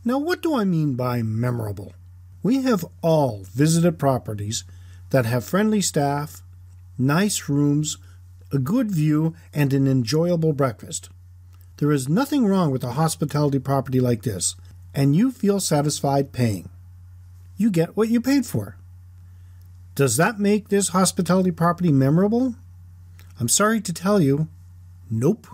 Now, what do I mean by memorable? We have all visited properties that have friendly staff, nice rooms, a good view, and an enjoyable breakfast. There is nothing wrong with a hospitality property like this, and you feel satisfied paying. You get what you paid for. Does that make this hospitality property memorable? I'm sorry to tell you, nope.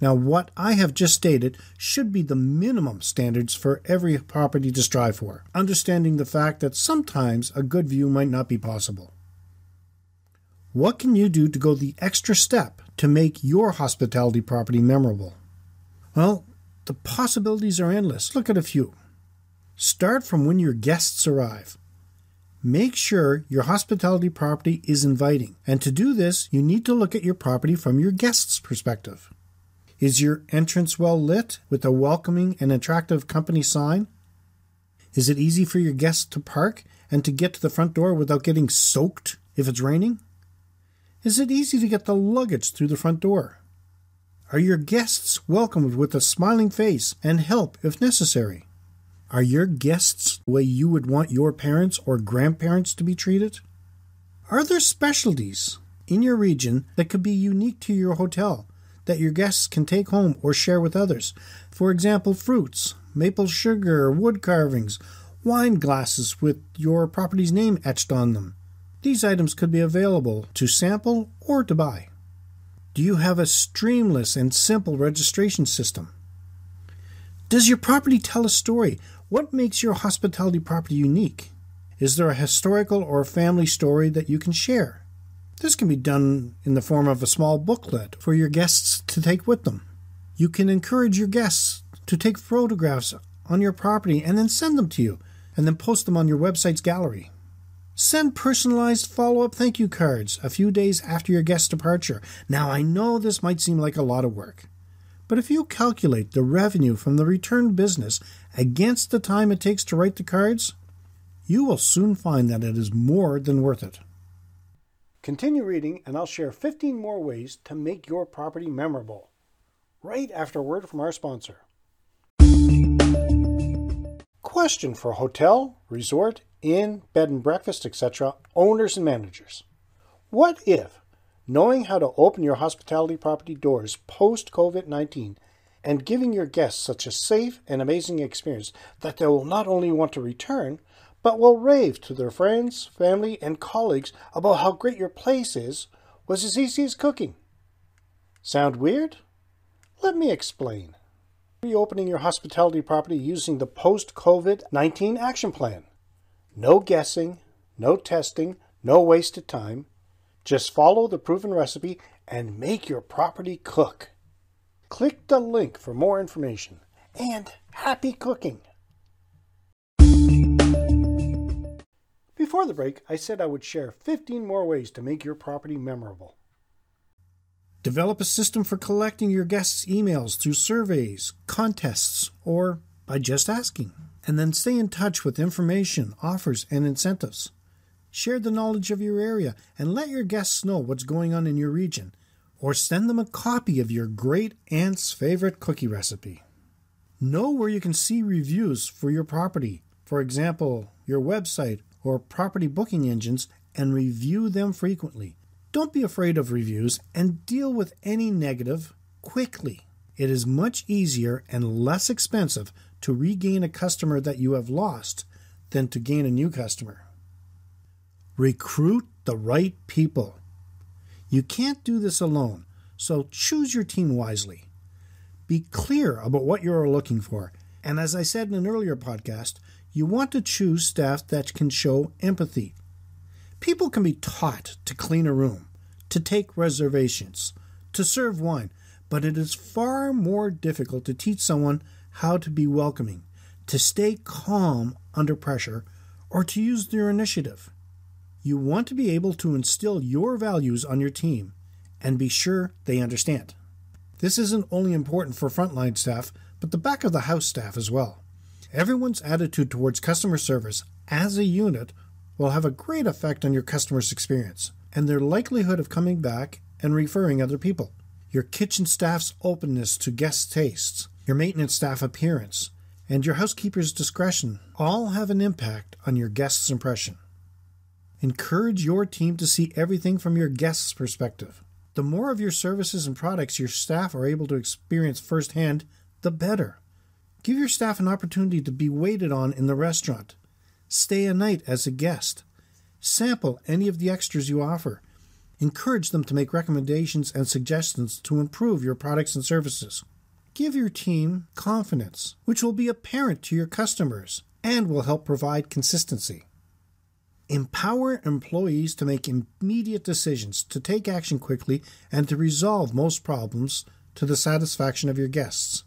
Now, what I have just stated should be the minimum standards for every property to strive for, understanding the fact that sometimes a good view might not be possible. What can you do to go the extra step to make your hospitality property memorable? Well, the possibilities are endless. Look at a few. Start from when your guests arrive. Make sure your hospitality property is inviting, and to do this, you need to look at your property from your guests' perspective. Is your entrance well lit with a welcoming and attractive company sign? Is it easy for your guests to park and to get to the front door without getting soaked if it's raining? Is it easy to get the luggage through the front door? Are your guests welcomed with a smiling face and help if necessary? Are your guests the way you would want your parents or grandparents to be treated? Are there specialties in your region that could be unique to your hotel that your guests can take home or share with others? For example, fruits, maple sugar, wood carvings, wine glasses with your property's name etched on them. These items could be available to sample or to buy. Do you have a streamless and simple registration system? Does your property tell a story? What makes your hospitality property unique? Is there a historical or family story that you can share? This can be done in the form of a small booklet for your guests to take with them. You can encourage your guests to take photographs on your property and then send them to you, and then post them on your website's gallery. Send personalized follow-up thank you cards a few days after your guest's departure. Now, I know this might seem like a lot of work, but if you calculate the revenue from the return business against the time it takes to write the cards, you will soon find that it is more than worth it. Continue reading, and I'll share 15 more ways to make your property memorable, right after a word from our sponsor. Question for hotel, resort, inn, bed and breakfast, etc. owners and managers. What if knowing how to open your hospitality property doors post-COVID-19 and giving your guests such a safe and amazing experience that they will not only want to return, but will rave to their friends, family, and colleagues about how great your place is, was as easy as cooking? Sound weird? Let me explain. Reopening your hospitality property using the post-COVID-19 action plan. No guessing, no testing, no wasted time. Just follow the proven recipe and make your property cook. Click the link for more information, and happy cooking! Before the break, I said I would share 15 more ways to make your property memorable. Develop a system for collecting your guests' emails through surveys, contests, or by just asking. And then stay in touch with information, offers, and incentives. Share the knowledge of your area and let your guests know what's going on in your region, or send them a copy of your great aunt's favorite cookie recipe. Know where you can see reviews for your property, for example, your website or property booking engines, and review them frequently. Don't be afraid of reviews and deal with any negative quickly. It is much easier and less expensive to regain a customer that you have lost than to gain a new customer. Recruit the right people. You can't do this alone, so choose your team wisely. Be clear about what you are looking for. And as I said in an earlier podcast, you want to choose staff that can show empathy. People can be taught to clean a room, to take reservations, to serve wine, but it is far more difficult to teach someone how to be welcoming, to stay calm under pressure, or to use their initiative. You want to be able to instill your values on your team and be sure they understand. This isn't only important for frontline staff, but the back-of-the-house staff as well. Everyone's attitude towards customer service as a unit will have a great effect on your customer's experience and their likelihood of coming back and referring other people. Your kitchen staff's openness to guest tastes, your maintenance staff appearance, and your housekeeper's discretion all have an impact on your guest's impression. Encourage your team to see everything from your guest's perspective. The more of your services and products your staff are able to experience firsthand, the better. Give your staff an opportunity to be waited on in the restaurant. Stay a night as a guest. Sample any of the extras you offer. Encourage them to make recommendations and suggestions to improve your products and services. Give your team confidence, which will be apparent to your customers and will help provide consistency. Empower employees to make immediate decisions, to take action quickly, and to resolve most problems to the satisfaction of your guests.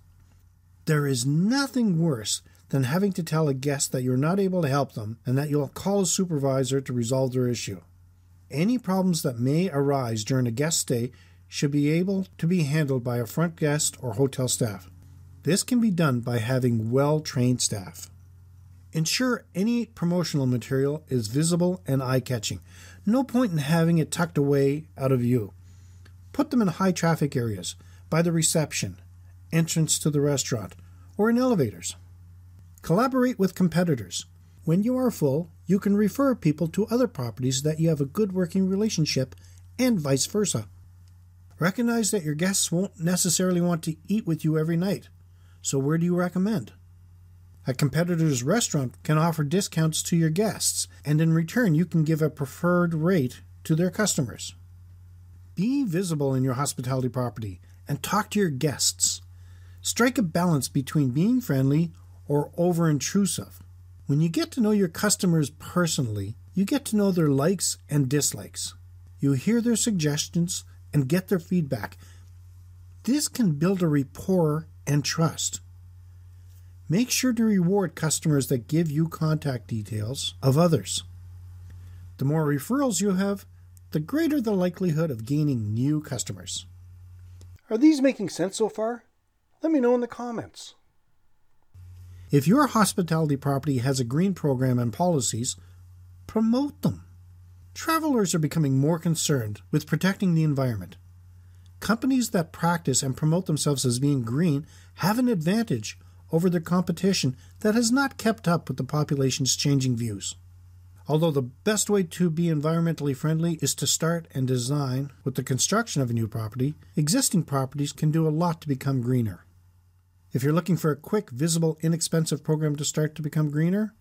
There is nothing worse than having to tell a guest that you're not able to help them and that you'll call a supervisor to resolve their issue. Any problems that may arise during a guest stay should be able to be handled by a front desk or hotel staff. This can be done by having well-trained staff. Ensure any promotional material is visible and eye-catching. No point in having it tucked away out of view. Put them in high-traffic areas, by the reception, entrance to the restaurant, or in elevators. Collaborate with competitors. When you are full, you can refer people to other properties that you have a good working relationship and vice versa. Recognize that your guests won't necessarily want to eat with you every night. So where do you recommend? A competitor's restaurant can offer discounts to your guests, and in return you can give a preferred rate to their customers. Be visible in your hospitality property and talk to your guests. Strike a balance between being friendly or over-intrusive. When you get to know your customers personally, you get to know their likes and dislikes. You hear their suggestions and get their feedback. This can build a rapport and trust. Make sure to reward customers that give you contact details of others. The more referrals you have, the greater the likelihood of gaining new customers. Are these making sense so far? Let me know in the comments. If your hospitality property has a green program and policies, promote them. Travelers are becoming more concerned with protecting the environment. Companies that practice and promote themselves as being green have an advantage over their competition that has not kept up with the population's changing views. Although the best way to be environmentally friendly is to start and design with the construction of a new property, existing properties can do a lot to become greener. If you're looking for a quick, visible, inexpensive program to start to become greener,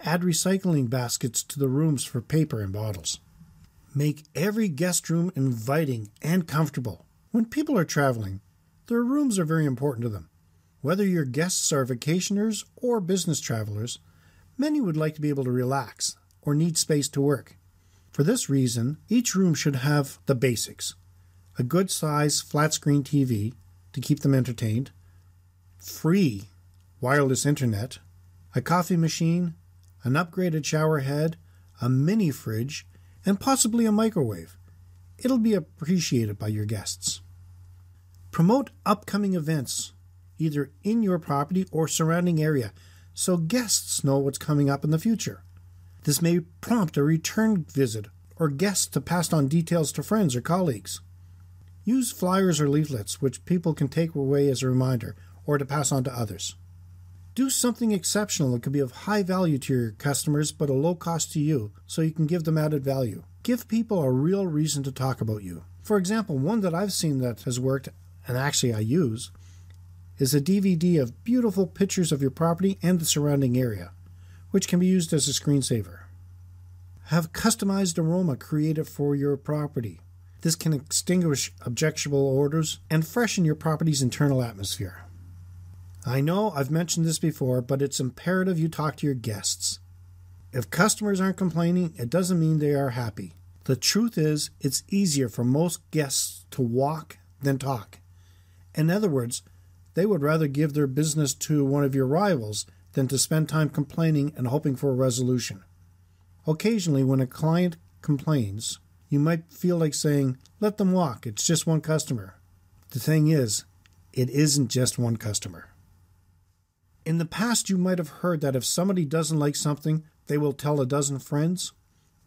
add recycling baskets to the rooms for paper and bottles. Make every guest room inviting and comfortable. When people are traveling, their rooms are very important to them. Whether your guests are vacationers or business travelers, many would like to be able to relax or need space to work. For this reason, each room should have the basics: a good size flat screen TV to keep them entertained, free wireless internet, a coffee machine, an upgraded shower head, a mini fridge, and possibly a microwave. It'll be appreciated by your guests. Promote upcoming events, either in your property or surrounding area, so guests know what's coming up in the future. This may prompt a return visit or guests to pass on details to friends or colleagues. Use flyers or leaflets, which people can take away as a reminder, or to pass on to others. Do something exceptional that could be of high value to your customers but a low cost to you, so you can give them added value. Give people a real reason to talk about you. For example, one that I've seen that has worked, and actually I use, is a DVD of beautiful pictures of your property and the surrounding area, which can be used as a screensaver. Have customized aroma created for your property. This can extinguish objectionable odors and freshen your property's internal atmosphere. I know I've mentioned this before, but it's imperative you talk to your guests. If customers aren't complaining, it doesn't mean they are happy. The truth is, it's easier for most guests to walk than talk. In other words, they would rather give their business to one of your rivals than to spend time complaining and hoping for a resolution. Occasionally, when a client complains, you might feel like saying, "Let them walk, it's just one customer." The thing is, it isn't just one customer. In the past, you might have heard that if somebody doesn't like something, they will tell a dozen friends.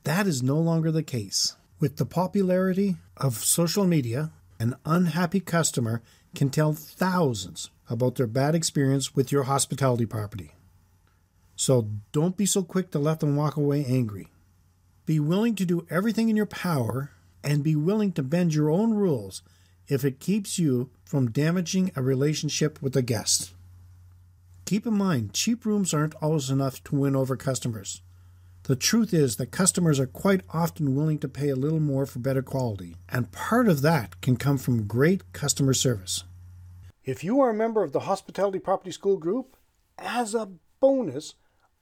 That is no longer the case. With the popularity of social media, an unhappy customer can tell thousands about their bad experience with your hospitality property. So don't be so quick to let them walk away angry. Be willing to do everything in your power and be willing to bend your own rules if it keeps you from damaging a relationship with a guest. Keep in mind, cheap rooms aren't always enough to win over customers. The truth is that customers are quite often willing to pay a little more for better quality, and part of that can come from great customer service. If you are a member of the Hospitality Property School group, as a bonus,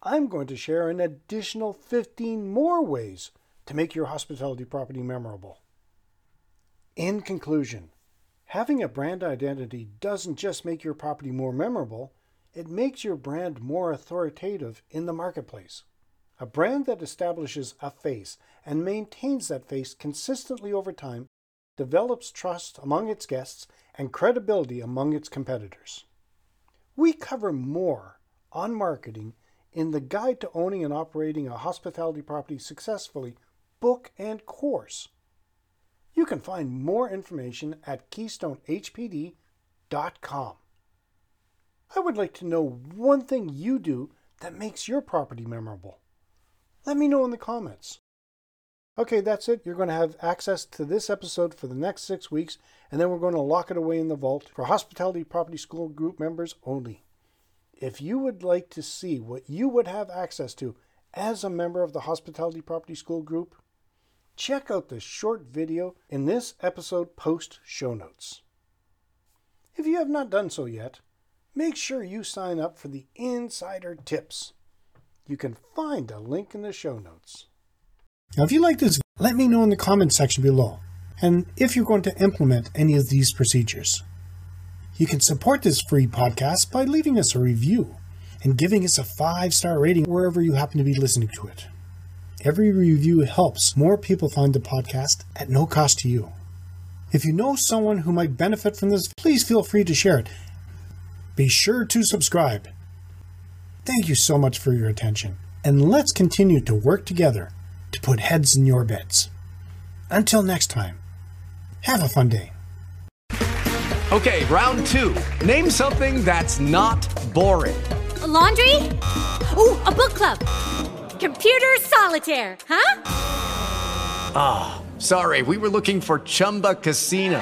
I'm going to share an additional 15 more ways to make your hospitality property memorable. In conclusion, having a brand identity doesn't just make your property more memorable, it makes your brand more authoritative in the marketplace. A brand that establishes a face and maintains that face consistently over time develops trust among its guests and credibility among its competitors. We cover more on marketing in the Guide to Owning and Operating a Hospitality Property Successfully book and course. You can find more information at KeystoneHPD.com. I would like to know one thing you do that makes your property memorable. Let me know in the comments. Okay, that's it. You're going to have access to this episode for the next 6 weeks, and then we're going to lock it away in the vault for Hospitality Property School group members only. If you would like to see what you would have access to as a member of the Hospitality Property School group, check out the short video in this episode post show notes. If you have not done so yet, make sure you sign up for the Insider Tips. You can find a link in the show notes. Now, if you like this, let me know in the comments section below, and if you're going to implement any of these procedures. You can support this free podcast by leaving us a review and giving us a 5-star rating wherever you happen to be listening to it. Every review helps more people find the podcast at no cost to you. If you know someone who might benefit from this, please feel free to share it. Be sure to subscribe. Thank you so much for your attention, and let's continue to work together to put heads in your beds. Until next time, have a fun day. Okay, round two. Name something that's not boring. A laundry? Ooh, a book club. Computer solitaire, huh? Ah, oh, sorry, we were looking for Chumba Casino.